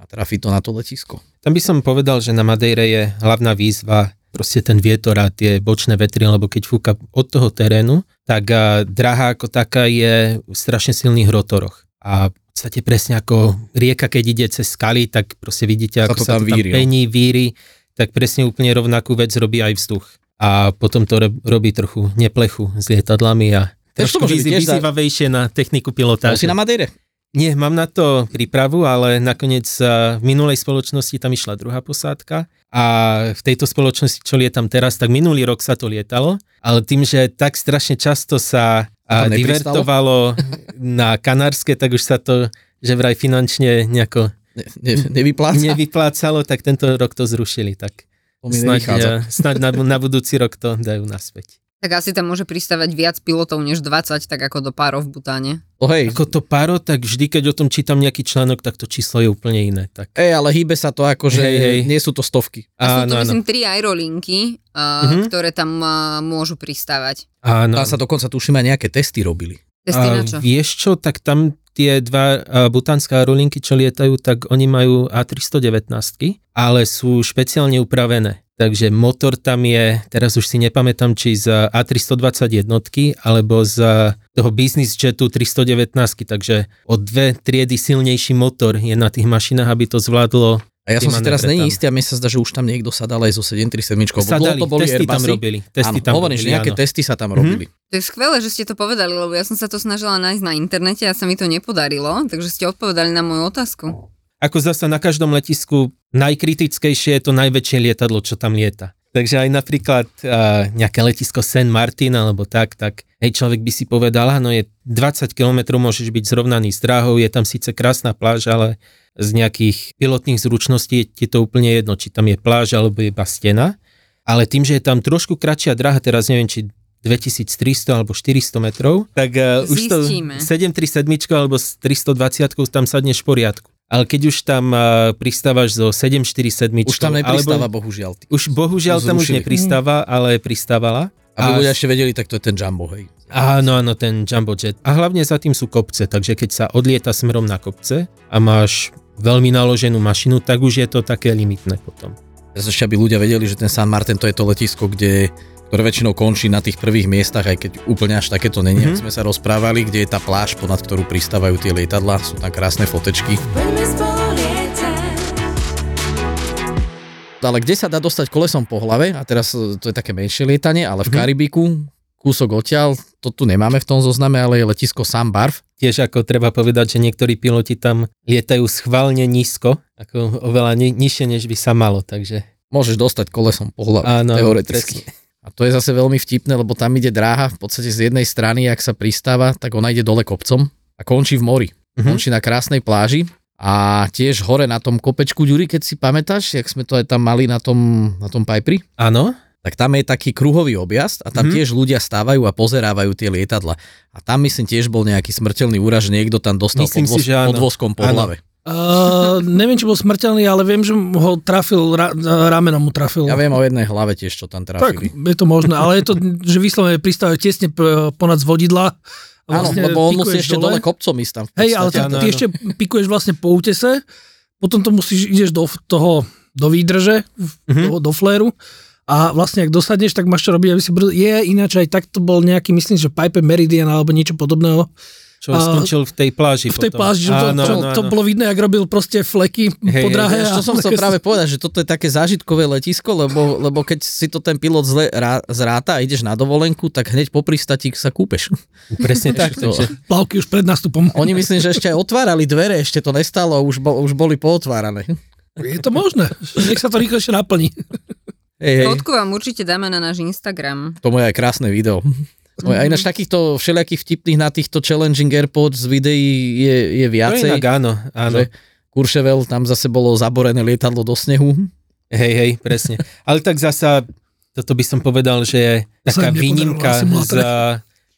a trafiť to na to letisko. Tam by som povedal, že na Madeire je hlavná výzva proste ten vietor a tie bočné vetry, lebo keď fúka od toho terénu, tak dráha ako taká je v strašne silných rotoroch. A v podstate presne ako rieka, keď ide cez skaly, tak proste vidíte, ako sa to tam, sa to tam víri, pení, víri, tak presne úplne rovnakú vec robí aj vzduch. A potom to robí trochu neplechu s lietadlami a trošku vyzývavejšie na techniku pilotáže. To si na Madeire. Nie, mám na to prípravu, ale nakoniec v minulej spoločnosti tam išla druhá posádka a v tejto spoločnosti, čo lietam teraz, tak minulý rok sa to lietalo, ale tým, že tak strašne často sa divertovalo na Kanárske, tak už sa to, že vraj finančne nejako ne, ne, nevypláca. nevyplácalo, tak tento rok to zrušili, tak snáď, snáď na, na budúci rok to dajú naspäť. Tak asi tam môže pristávať viac pilotov než dvadsať, tak ako do Paro v Bhutáne. Oh, hej. Ako to Paro, tak vždy, keď o tom čítam nejaký článok, tak to číslo je úplne iné. Tak... Ej, ale hýbe sa to ako, že hej, hej. nie sú to stovky. A sú to, myslím, tri aerolinky, uh, mm-hmm. ktoré tam uh, môžu pristávať. Áno. Tam sa dokonca tuším aj nejaké testy robili. Testy na čo? A vieš čo, tak tam tie dva uh, bhutánske aerolinky, čo lietajú, tak oni majú á tristodevätnásť, ale sú špeciálne upravené. Takže motor tam je, teraz už si nepamätám, či z á tristodvadsaťjeden alebo z toho business jetu tristodevätnásť, takže o dve triedy silnejší motor je na tých mašinách, aby to zvládlo. A ja som si teraz není istý a mne sa zdá, že už tam niekto sadal aj zo sedemstodtridsaťsedem. Sadali, to boli testy Airbusy. Tam robili. Testy áno, tam hovorím, robili, že nejaké áno. testy sa tam robili. Mm-hmm. To je skvelé, že ste to povedali, lebo ja som sa to snažila nájsť na internete a sa mi to nepodarilo, takže ste odpovedali na moju otázku. Ako zasa na každom letisku najkritickejšie je to najväčšie lietadlo, čo tam lieta. Takže aj napríklad uh, nejaké letisko Saint Martin alebo tak, tak hej, človek by si povedal, áno, je dvadsať kilometrov, môžeš byť zrovnaný s dráhou, je tam síce krásna pláž, ale z nejakých pilotných zručností je to úplne jedno, či tam je pláž alebo iba stena. Ale tým, že je tam trošku kratšia dráha, teraz neviem, či dvetisíctristo alebo štyristo metrov, tak uh, už to sedemstotridsaťsedem alebo s tristodvadsať tam sadneš v poriadku. Ale keď už tam uh, pristávaš zo sedemstoštyridsaťsedem... Už tam nepristáva, alebo, bohužiaľ. Ty, už bohužiaľ tam už nepristáva, mm. ale pristávala. Aby ľudia ešte vedeli, tak to je ten jumbo, hej. Áno, áno, ten jumbo jet. A hlavne za tým sú kopce, takže keď sa odlieta smerom na kopce a máš veľmi naloženú mašinu, tak už je to také limitné potom. Teraz ešte, aby ľudia vedeli, že ten San Martin, to je to letisko, kde, ktoré väčšinou končí na tých prvých miestach, aj keď úplne až takéto není, mm-hmm. ak sme sa rozprávali, kde je tá pláž, ponad ktorú pristávajú tie lietadlá, sú tam krásne fotečky. Ale kde sa dá dostať kolesom po hlave, a teraz to je také menšie lietanie, ale v Karibiku, kúsok odtiaľ, to tu nemáme v tom zozname, ale je letisko Sam Barv. Tiež ako treba povedať, že niektorí piloti tam lietajú schválne nízko, ako oveľa ni- nižšie, než by sa malo, takže... Môžeš dostať kolesom po hlave, áno, teoreticky. Presne. A to je zase veľmi vtipné, lebo tam ide dráha, v podstate z jednej strany, ak sa pristáva, tak ona ide dole kopcom a končí v mori. Uh-huh. Končí na krásnej pláži. A tiež hore na tom kopečku Ďuri, keď si pamätáš, jak sme to aj tam mali na tom, na tom Piperi. Áno. Tak tam je taký kruhový objazd a tam mm-hmm. tiež ľudia stávajú a pozerávajú tie lietadla. A tam myslím tiež bol nejaký smrteľný úraz, že niekto tam dostal podvoz, si, podvozkom po áno. hlave. Uh, neviem, či bol smrteľný, ale viem, že ho trafil, ra, ramenom mu trafil. Ja viem o jednej hlave tiež, čo tam trafili. Tak, je to možné, ale je to, že vyslovene pristávajú tesne ponad z vodidla. Vlastne áno, lebo on musí ešte dole, dole kopcom ísť tam. Hej, ale ty, ty ešte pikuješ vlastne po útese, potom to musíš, ideš do toho, do výdrže, mm-hmm. do, do fléru a vlastne ak dosadneš, tak máš čo robiť, aby si brz... Je, ináč aj tak to bol nejaký, myslím, že Pipe Meridian alebo niečo podobného. Čo skončil v tej pláži. V tej potom. Pláži, že áno, to, čo, áno, áno. To bolo vidné, ak robil proste fleky hey, po dráhe. Ja, čo som chcel práve povedať, že toto je také zážitkové letisko, lebo, lebo keď si to ten pilot zle rá, zráta a ideš na dovolenku, tak hneď po pristáti sa kúpeš. Presne tak. Takže... Plavky už pred nástupom. Oni myslím, že ešte aj otvárali dvere, ešte to nestalo, už, bo, už boli pootvárané. Je to možné, nech sa to rýchlejšie naplní. Hey, hey. Fotku vám určite dáme na náš Instagram. To moje aj krásne video. Mm-hmm. A ináč takýchto všelijakých vtipných na týchto Challenging Airpods videí je, je viacej. No inak áno, áno. Courchevel, tam zase bolo zaborené lietadlo do snehu. Hej, hej, presne. Ale tak zasa, toto by som povedal, že je taká výnimka z,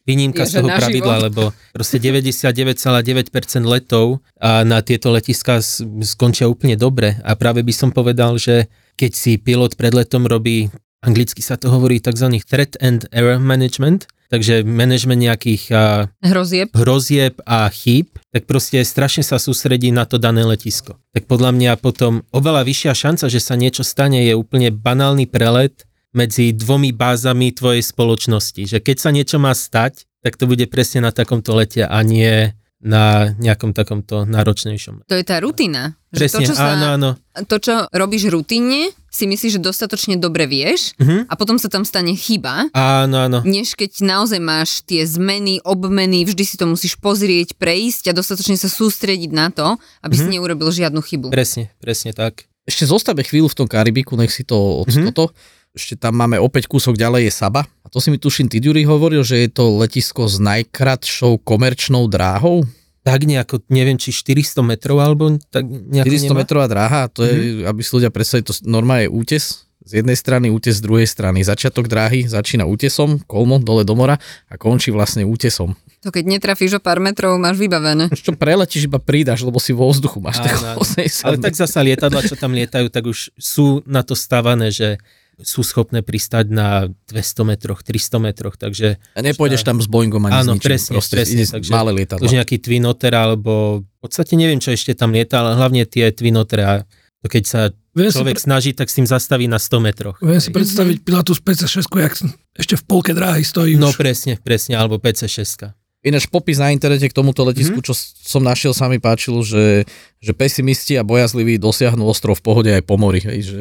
výnimka je, z toho pravidla, lebo proste deväťdesiatdeväť celá deväť percent letov a na tieto letiská skončia úplne dobre. A práve by som povedal, že keď si pilot pred letom robí, anglicky sa to hovorí tzv. Threat and Error Management, takže manažment nejakých a, hrozieb. hrozieb a chýb, tak proste strašne sa sústredí na to dané letisko. Tak podľa mňa potom oveľa vyššia šanca, že sa niečo stane, je úplne banálny prelet medzi dvomi bázami tvojej spoločnosti. Že keď sa niečo má stať, tak to bude presne na takomto lete a nie na nejakom takomto náročnejšom. To je tá rutina. Presne, že to, čo áno, sa, áno. To, čo robíš rutinne, si myslíš, že dostatočne dobre vieš uh-huh. a potom sa tam stane chyba. Áno, áno. Než keď naozaj máš tie zmeny, obmeny, vždy si to musíš pozrieť, prejsť a dostatočne sa sústrediť na to, aby uh-huh. si neurobil žiadnu chybu. Presne, presne tak. Ešte zostame chvíľu v tom Karibiku, nech si to odstoto. Uh-huh. Ešte tam máme opäť kúsok ďalej je Saba. A to si mi tuším, ty Ďuri hovoril, že je to letisko s najkratšou komerčnou dráhou. Tak nejako, neviem, či štyristo metrov alebo tak nejako štyristo metrová dráha, to mm-hmm. je, aby si ľudia predstavili, to normálne je útes. Z jednej strany útes, z druhej strany. Začiatok dráhy začína útesom, kolmo, dole do mora a končí vlastne útesom. To keď netrafíš o pár metrov, máš vybavené. Čo preletíš, iba pridáš, lebo si vo vzduchu máš tak osemdesiat. Ale tak zasa lietadla, čo tam lietajú, tak už sú na to stavané, že sú schopné pristať na dvesto metroch, tristo metroch, takže... A nepôjdeš tam s Boeingom ani áno, s ničím. Áno, presne, proste, presne. Takže malé lietadlo. Už nejaký Twin Otter, alebo... V podstate neviem, čo ešte tam lieta, ale hlavne tie Twin Otter a to keď sa viem človek pre... snaží, tak s tým zastaví na sto metroch. Viem si predstaviť pilotu z pé cé šesť, jak ešte v polke dráhy stojí už. No presne, presne, alebo pé cé šesť. Ináč popis na internete k tomuto letisku, mm-hmm. čo som našiel, sa mi páčilo, že, že pesimisti a bojazliví dosiahnu ostrov v pohode aj po mori. Hej, že...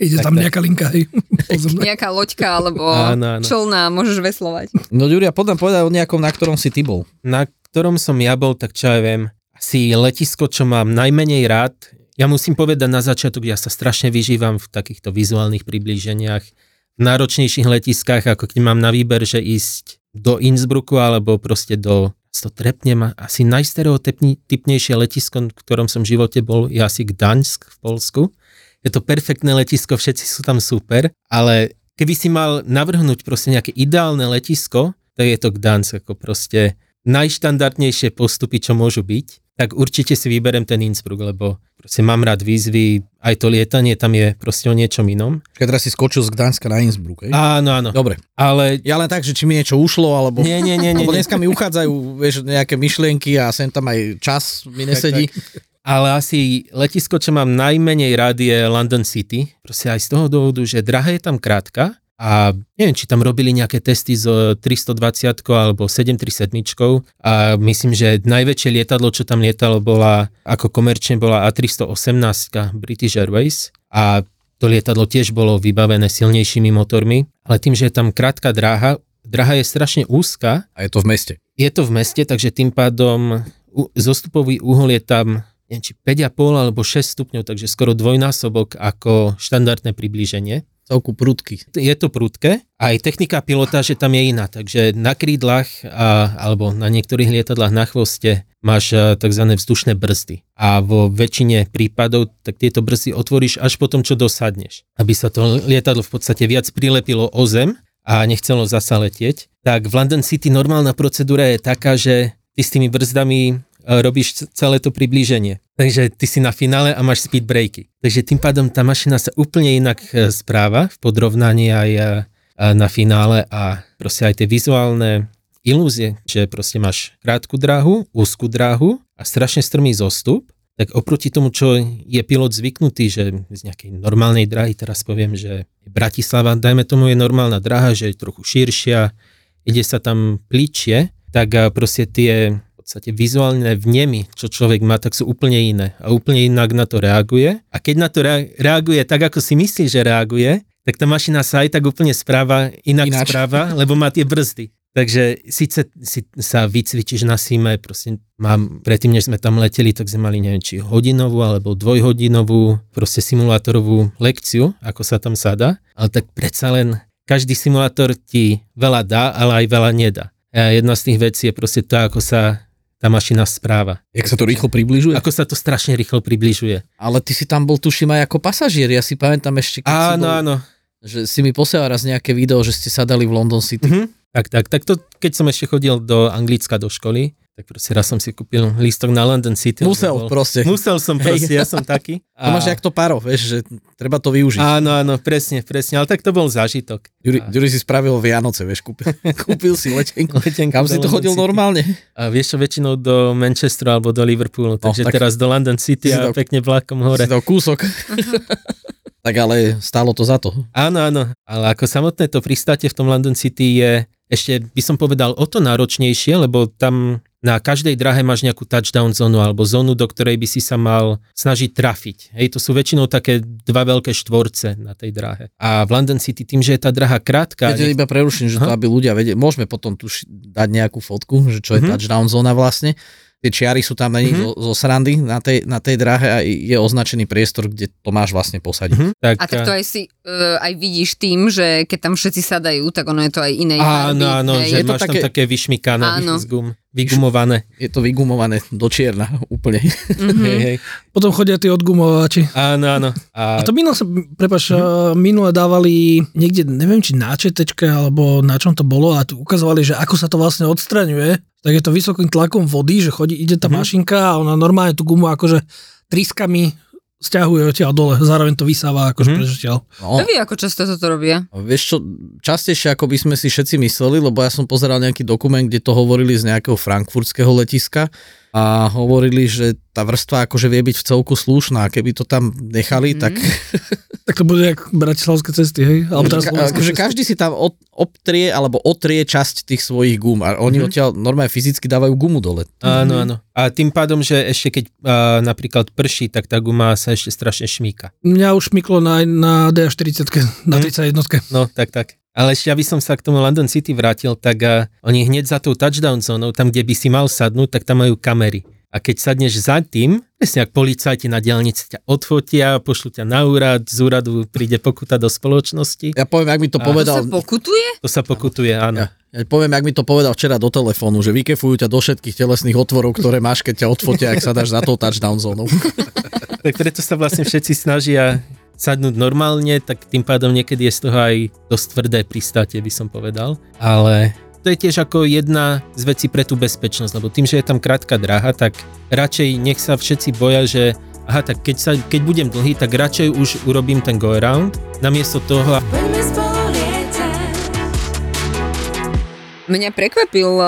Ide tak tam tak. Nejaká linka, hej. Nejaká loďka, alebo áno, áno. člná, môžeš veslovať. No Ďuri, podľa povedať o nejakom, na ktorom si ty bol. Na ktorom som ja bol, tak čo ja viem, asi letisko, čo mám najmenej rád, Ja musím povedať na začiatok, ja sa strašne vyžívam v takýchto vizuálnych priblíženiach, v náročnejších letiskách, ako keď mám na výber, že ísť do Innsbrucku alebo proste do, to trepnem, asi najstereotypnejšie letisko, v ktorom som v živote bol, je asi Gdańsk v Poľsku. Je to perfektné letisko, všetci sú tam super, ale keby si mal navrhnúť proste nejaké ideálne letisko, tak je to Gdańsk, ako proste najštandardnejšie postupy, čo môžu byť, tak určite si vyberem ten Innsbruck, lebo proste mám rád výzvy, aj to lietanie tam je proste o niečom inom. Keď teraz si skočil z Gdańska na Innsbruck, hej? Áno, áno. Dobre, ale ja len tak, že či mi niečo ušlo, alebo... Nie, nie, nie. Lebo dneska mi uchádzajú, vieš, nejaké myšlienky a sem tam aj čas mi nesedí. Tak, tak. Ale asi letisko, čo mám najmenej rád, je London City. Proste aj z toho dôvodu, že drahá je tam krátka a neviem, či tam robili nejaké testy s tristodvadsiatkou alebo sedemstotridsať sedmičkou a myslím, že najväčšie lietadlo, čo tam lietalo, bola, ako komerčne bola A tristoosemnásť British Airways a to lietadlo tiež bolo vybavené silnejšími motormi, ale tým, že je tam krátka dráha, dráha je strašne úzka. A je to v meste. Je to v meste, takže tým pádom zostupový uhol je tam neviem, či päť a pol alebo šesť stupňov, takže skoro dvojnásobok ako štandardné priblíženie. Celku prudky. Je to prudké. Aj technika pilotáže tam je iná, takže na krídlach a, alebo na niektorých lietadlách na chvoste máš tzv. Vzdušné brzdy. A vo väčšine prípadov tak tieto brzdy otvoríš až po tom, čo dosadneš. Aby sa to lietadlo v podstate viac prilepilo o zem a nechcelo zasa letieť. Tak v London City normálna procedúra je taká, že ty s tými brzdami robíš celé to priblíženie. Takže ty si na finále a máš speed breaky. Takže tým pádom tá mašina sa úplne inak správa v podrovnaní aj na finále a proste aj tie vizuálne ilúzie, že proste máš krátku dráhu, úzku dráhu a strašne strmý zostup, tak oproti tomu, čo je pilot zvyknutý, že z nejakej normálnej dráhy, teraz poviem, že Bratislava, dajme tomu, je normálna dráha, že je trochu širšia, ide sa tam pličie, tak proste tie v podstate vizuálne vnemy, čo človek má, tak sú úplne iné a úplne inak na to reaguje. A keď na to reaguje tak, ako si myslí, že reaguje, tak tá mašina sa aj tak úplne správa, inak Ináč. správa, lebo má tie brzdy. Takže síce si sa vycvičíš na síme, proste mám, predtým, než sme tam leteli, tak sme mali neviem, či hodinovú alebo dvojhodinovú proste simulátorovú lekciu, ako sa tam sada, ale tak predsa len každý simulátor ti veľa dá, ale aj veľa nedá. A jedna z tých vecí je proste to, ako sa tá mašina správa. Jak sa to rýchlo približuje? Ako sa to strašne rýchlo približuje. Ale ty si tam bol, tuším, aj ako pasažier. Ja si pamätám ešte, keď áno, si bol... Áno, že si mi posielal raz nejaké video, že ste sadali v London City. Mm-hmm. Tak, tak, tak to, keď som ešte chodil do Anglicka do školy, tak proste raz som si kúpil lístok na London City. Musel bol, proste. Musel som proste, ja som taký. A... To máš jak to Paro, vieš, že treba to využiť. Áno, áno, presne, presne, ale tak to bol zážitok. Juri, a... Juri si spravil Vianoce, vieš, kúpil, kúpil si letenku. Kam si to chodil normálne? A vieš čo, väčšinou do Manchesteru alebo do Liverpoolu, takže no, tak... teraz do London City a pekne vlákom hore. Si dal kúsok. Tak ale stálo to za to. Áno, áno, ale ako samotné to pristátie v tom London City je ešte, by som povedal, o to náročnejšie, lebo tam na každej drahe máš nejakú touchdown zónu alebo zónu, do ktorej by si sa mal snažiť trafiť. Hej, to sú väčšinou také dva veľké štvorce na tej drahe. A v London City tým, že je tá draha krátka... Ja nech... iba preruším, že to aby ľudia vedeli. Môžeme potom tu dať nejakú fotku, že čo je mm-hmm. touchdown zóna vlastne. Tie čiary sú tam není mm-hmm. zo, zo srandy na tej, na tej dráhe a je označený priestor, kde to máš vlastne posadiť. Mm-hmm. Tak, a tak to aj si uh, aj vidíš tým, že keď tam všetci sadajú, tak ono je to aj iné. Áno, áno, že je máš to také... tam také vyšmykané, gum, vygumované. Je to vygumované do čierna úplne. Mm-hmm. Hej, hej. Potom chodia tí odgumováči. Áno, áno. A, a to minule, prepáč, mm-hmm. minule dávali niekde, neviem či na četečke alebo na čom to bolo a tu ukazovali, že ako sa to vlastne odstraňuje. Tak je to vysokým tlakom vody, že chodí, ide tá mm. mašinka a ona normálne tú gumu akože trískami stiahuje odtiaľ dole, zároveň to vysáva akože mm. prežiteľ. No. To vie, ako často toto robia. Vieš čo, častejšie ako by sme si všetci mysleli, lebo ja som pozeral nejaký dokument, kde to hovorili z nejakého frankfurtského letiska a hovorili, že tá vrstva akože vie byť v celku slušná, keby to tam nechali, mm. tak... Tak to bude jak bratislavské cesty, hej? Alebo teraz Ka- akože každý si tam od, obtrie alebo otrie časť tých svojich gum a oni mm-hmm. odtiaľ normálne fyzicky dávajú gumu dole. Áno, áno. A tým pádom, že ešte keď a, napríklad prší, tak tá guma sa ešte strašne šmýka. Mňa už šmyklo na, na D štyridsať, na tridsaťjednotka. No, tak, tak. Ale ešte, aby som sa k tomu London City vrátil, tak a, oni hneď za tou touchdown zónou, tam, kde by si mal sadnúť, tak tam majú kamery. A keď sadneš za tým, presne ako policajti na diaľnici ťa odfotia, pošlu ťa na úrad, z úradu príde pokuta do spoločnosti. Ja poviem, ak mi to a... povedal... To sa pokutuje? To sa pokutuje, áno. Ja, ja poviem, ak mi to povedal včera do telefónu, že vykefujú ťa do všetkých telesných otvorov, ktoré máš, keď ťa odfotia, ak sa dáš za tou touchdown zónou. Tak preto sa vlastne všetci snažia sadnúť normálne, tak tým pádom niekedy je z toho aj dosť tvrdé pristátie, by som povedal. Ale... To je tiež ako jedna z vecí pre tú bezpečnosť, lebo tým, že je tam krátka dráha, tak radšej nech sa všetci boja, že aha, tak keď, sa, keď budem dlhý, tak radšej už urobím ten go-around, namiesto toho... Mňa prekvapil um,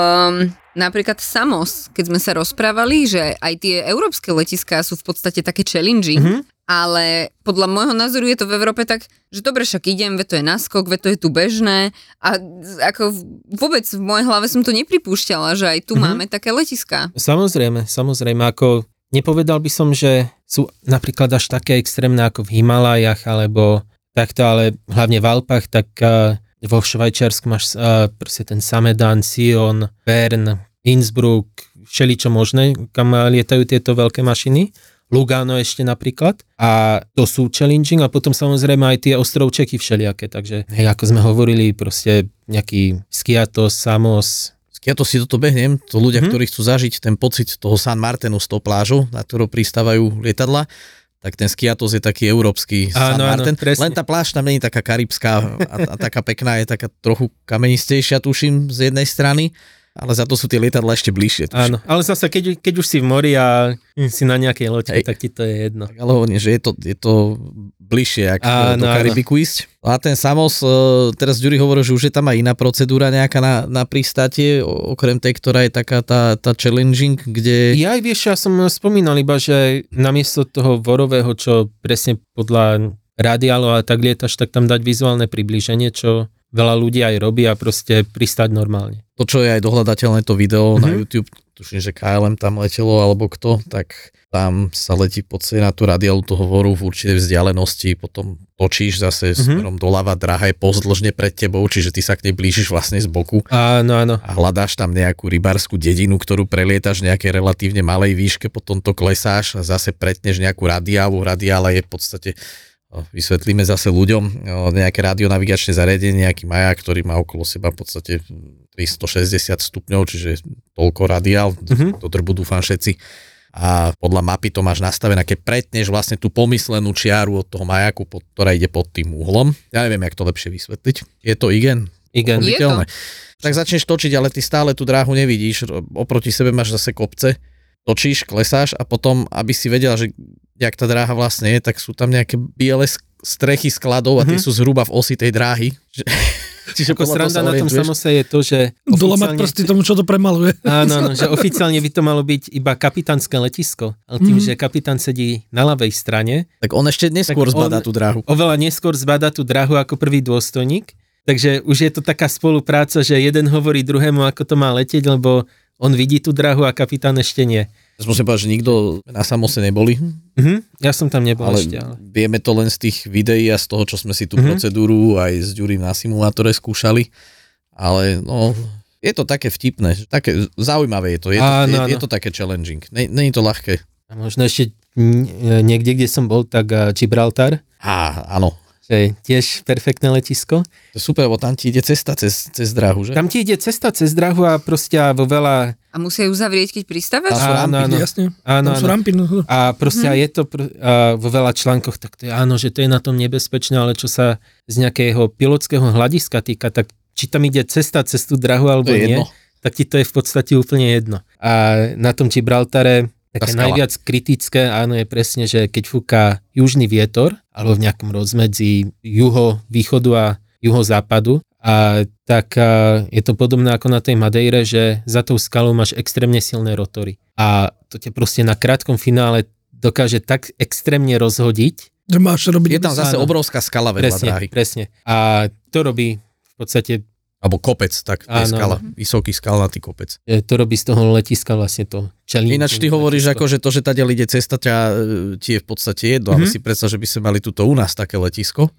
napríklad Samos, keď sme sa rozprávali, že aj tie európske letiská sú v podstate také challenge, mm-hmm. Ale podľa môjho názoru je to v Európe tak, že dobre, však idem, veď to je naskok, veď to je tu bežné a ako vôbec v mojej hlave som to nepripúšťala, že aj tu mm-hmm. máme také letiská. Samozrejme, samozrejme, ako nepovedal by som, že sú napríklad až také extrémne ako v Himalajach alebo takto, ale hlavne v Alpách, tak uh, vo Švajčiarsku máš uh, proste ten Samedan, Sion, Bern, Innsbruck, všeličo možné, kam lietajú tieto veľké mašiny. Lugano ešte napríklad a to sú challenging a potom samozrejme aj tie ostrovčeky všelijaké, takže hej, ako sme hovorili, proste nejaký Skiathos, Samos. Skiathos si toto behnem, to ľudia, hmm. ktorí chcú zažiť ten pocit toho San Martinu s tou plážou, na ktorú pristávajú lietadla, tak ten Skiathos je taký európsky San áno, Martin, áno, len tá pláž tam nie je taká karibská a, a taká pekná, je taká trochu kamenistejšia, tuším, z jednej strany. Ale za to sú tie lietadlá ešte bližšie. Tuším. Áno, ale zase, keď, keď už si v mori a si na nejakej loďke, Ej, tak ti to je jedno. Ale hovorím, že je to, je to bližšie, ak áno, do Karibiku áno. ísť. A ten Samos, teraz Ďuri hovoril, že už je tam aj iná procedúra nejaká na, na pristátie, okrem tej, ktorá je taká tá, tá challenging, kde... Ja aj vieš, ja som spomínal iba, že namiesto toho vorového, čo presne podľa radiálu a tak lietaš, tak tam dať vizuálne priblíženie, čo... Veľa ľudí aj robí a proste pristáť normálne. To, čo je aj dohľadateľné to video mm-hmm. na YouTube, tuším, že ká el em tam letelo alebo kto, tak tam sa letí v podstate na tú radiálu toho voru v určitej vzdialenosti, potom točíš zase mm-hmm. smerom doľava, dráha je pozdĺžne pred tebou, čiže ty sa k nej blížiš vlastne z boku. Áno, áno. A hľadáš tam nejakú rybárskú dedinu, ktorú prelietaš v nejakej relatívne malej výške, potom to klesáš a zase pretneš nejakú radiálu, radiála je v podstate... Vysvetlíme zase ľuďom nejaké radionavigačné zariadenie, nejaký maják, ktorý má okolo seba v podstate tristošesťdesiat stupňov, čiže toľko radiál, mm-hmm. to drbu dúfam všetci. A podľa mapy to máš nastavené, keď pretneš vlastne tú pomyslenú čiaru od toho majaku, pod, ktorá ide pod tým uhlom. Ja neviem, jak to lepšie vysvetliť. Je to igen? Igen. Je to. Tak začneš točiť, ale ty stále tú dráhu nevidíš, oproti sebe máš zase kopce, točíš, klesáš a potom, aby si vedel, že jak tá dráha vlastne je, tak sú tam nejaké biele strechy skladov a tie mm-hmm. sú zhruba v osi tej dráhy. Čiže ako sranda na tom Samose je to, že... Dolamať prsty tomu, čo to premaluje. Áno, no, že oficiálne by to malo byť iba kapitánske letisko, ale tým, mm-hmm. že kapitán sedí na ľavej strane... Tak on ešte neskôr zbadá tú dráhu. Oveľa neskôr zbadá tú dráhu ako prvý dôstojník, takže už je to taká spolupráca, že jeden hovorí druhému, ako to má letieť, lebo on vidí tú dráhu a kapitán ešte nie. Ja musím povedať, že nikto na Samose neboli. Mm-hmm. Ja som tam nebol ale ešte. Ale vieme to len z tých videí a z toho, čo sme si tú mm-hmm. procedúru aj s Ďurim na simulátore skúšali. Ale no, je to také vtipné, také zaujímavé je to. Je to, áno, je, áno. Je to také challenging. Není to ľahké. A možno ešte niekde, kde som bol, tak Gibraltar. Á, áno. Že tiež perfektné letisko. To super, lebo tam ti ide cesta cez, cez dráhu, že? Tam ti ide cesta cez dráhu a proste vo veľa... A musia ju zavrieť, keď pristávaš? Áno, áno. Jasne. Áno, áno. Rampy, no. A proste hmm. je to a vo veľa článkoch, tak to je áno, že to je na tom nebezpečné, ale čo sa z nejakého pilotského hľadiska týka, tak či tam ide cesta cez tú dráhu alebo nie, jedno. Tak ti to je v podstate úplne jedno. A na tom Gibraltare... Také najviac kritické, áno, je presne, že keď fúka južný vietor, alebo v nejakom rozmedzi juho-východu a juho-západu, a tak a je to podobné ako na tej Madeire, že za tou skalou máš extrémne silné rotory. A to ťa proste na krátkom finále dokáže tak extrémne rozhodiť. Že máš robiť... Je tam zase áno, obrovská skala vedľa dráhy. Presne, presne. A to robí v podstate Alebo kopec, tak to je skala. Vysoký skalnatý kopec. Je, to robí z toho letiska vlastne to. Čelín, Ináč ty hovoríš ako, že to, že tady ide cesta, ťa tie je v podstate jedno. Mm-hmm. Ale si predstav, že by sme mali tuto u nás také letisko.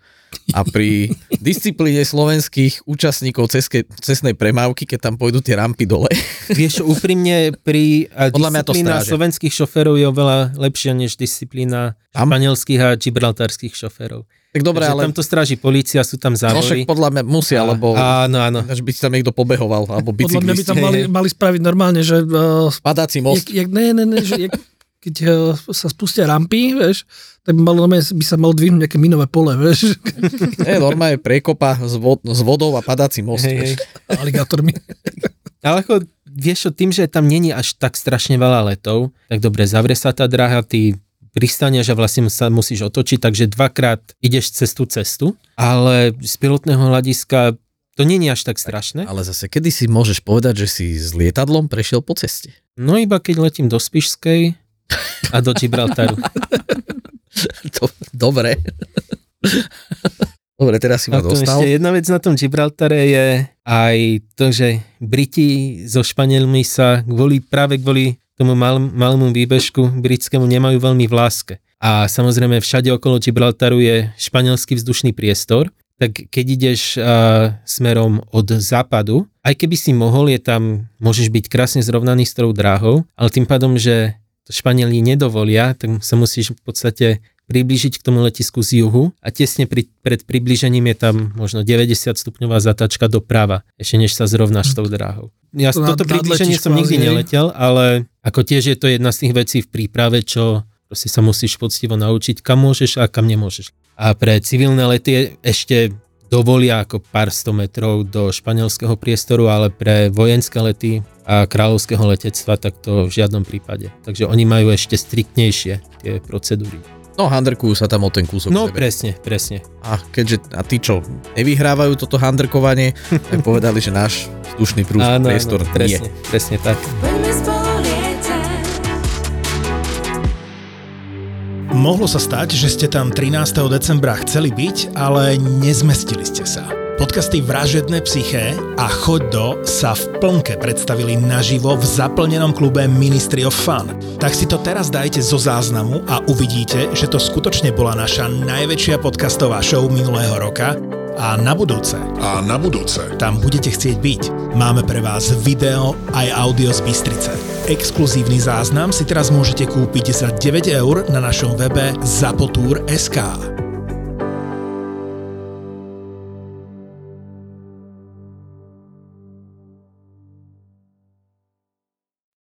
A pri disciplíne slovenských účastníkov ceske, cestnej premávky, keď tam pôjdu tie rampy dole. Vieš, úprimne, pri disciplína slovenských šoférov je oveľa lepšia než disciplína španielských a gibraltarských šoférov. Tak dobré, ale... tam to stráži polícia, sú tam závory. No podľa mňa musia, lebo áno, áno. Až by si tam niekto pobehoval, alebo bicyklisti. Podľa mňa by tam mali, mali spraviť normálne, že... Uh, Padáci most. Jak, jak, ne, ne, ne, že, jak, keď uh, sa spustia rampy, vieš, tak by, malo, by sa malo dvihnúť nejaké minové pole, vieš. Ne, normálne prekopa z, vod, z vodou a padáci most, hej, vieš. Hej. Aligátormi. Ale ako, vieš, tým, že tam není až tak strašne veľa letov, tak dobre, zavrie sa tá dráha, ty... pristaneš a vlastne sa musíš otočiť, takže dvakrát ideš cez tú cestu, ale z pilotného hľadiska to nie je až tak strašné. Ale zase, kedy si môžeš povedať, že si s lietadlom prešiel po ceste? No iba keď letím do Spišskej a do Gibraltaru. Dobre. Dobre, teraz si ma dostal. Ešte jedna vec na tom Gibraltare je aj to, že Briti so Španielmi sa kvôli, práve kvôli tomu mal, malému výbežku britskému nemajú veľmi v láske. A samozrejme všade okolo Gibraltaru je španielský vzdušný priestor, tak keď ideš uh, smerom od západu, aj keby si mohol, je tam, môžeš byť krásne zrovnaný s tou dráhou, ale tým pádom, že to Španieli nedovolia, tak sa musíš v podstate priblížiť k tomu letisku z juhu a tesne pri, pred priblížením je tam možno deväťdesiat stupňová zatáčka doprava, ešte než sa zrovnáš s tou dráhou. Ja to toto priblíženie som nikdy neletel, ale ako tiež je to jedna z tých vecí v príprave, čo proste sa musíš poctivo naučiť, kam môžeš a kam nemôžeš. A pre civilné lety ešte dovolia ako pár sto metrov do španielského priestoru, ale pre vojenské lety a kráľovského letectva tak to v žiadnom prípade. Takže oni majú ešte striktnejšie tie procedúry. No, handrkujú sa tam o ten kúsok. No, sebe. presne, presne. A keďže, a tí, čo nevyhrávajú toto handrkovanie, tak povedali, že náš vzdušný prúst, priestor áno, presne, nie. Presne tak. Mohlo sa stať, že ste tam trinásteho decembra chceli byť, ale nezmestili ste sa. Podcasty Vražedné psyché a Choď do sa v plnke predstavili naživo v zaplnenom klube Ministry of Fun. Tak si to teraz dajte zo záznamu a uvidíte, že to skutočne bola naša najväčšia podcastová show minulého roka a na budúce. A na budúce. Tam budete chcieť byť. Máme pre vás video aj audio z Bystrice. Exkluzívny záznam si teraz môžete kúpiť za deväť eur na našom webe Zapotúr bodka es ká.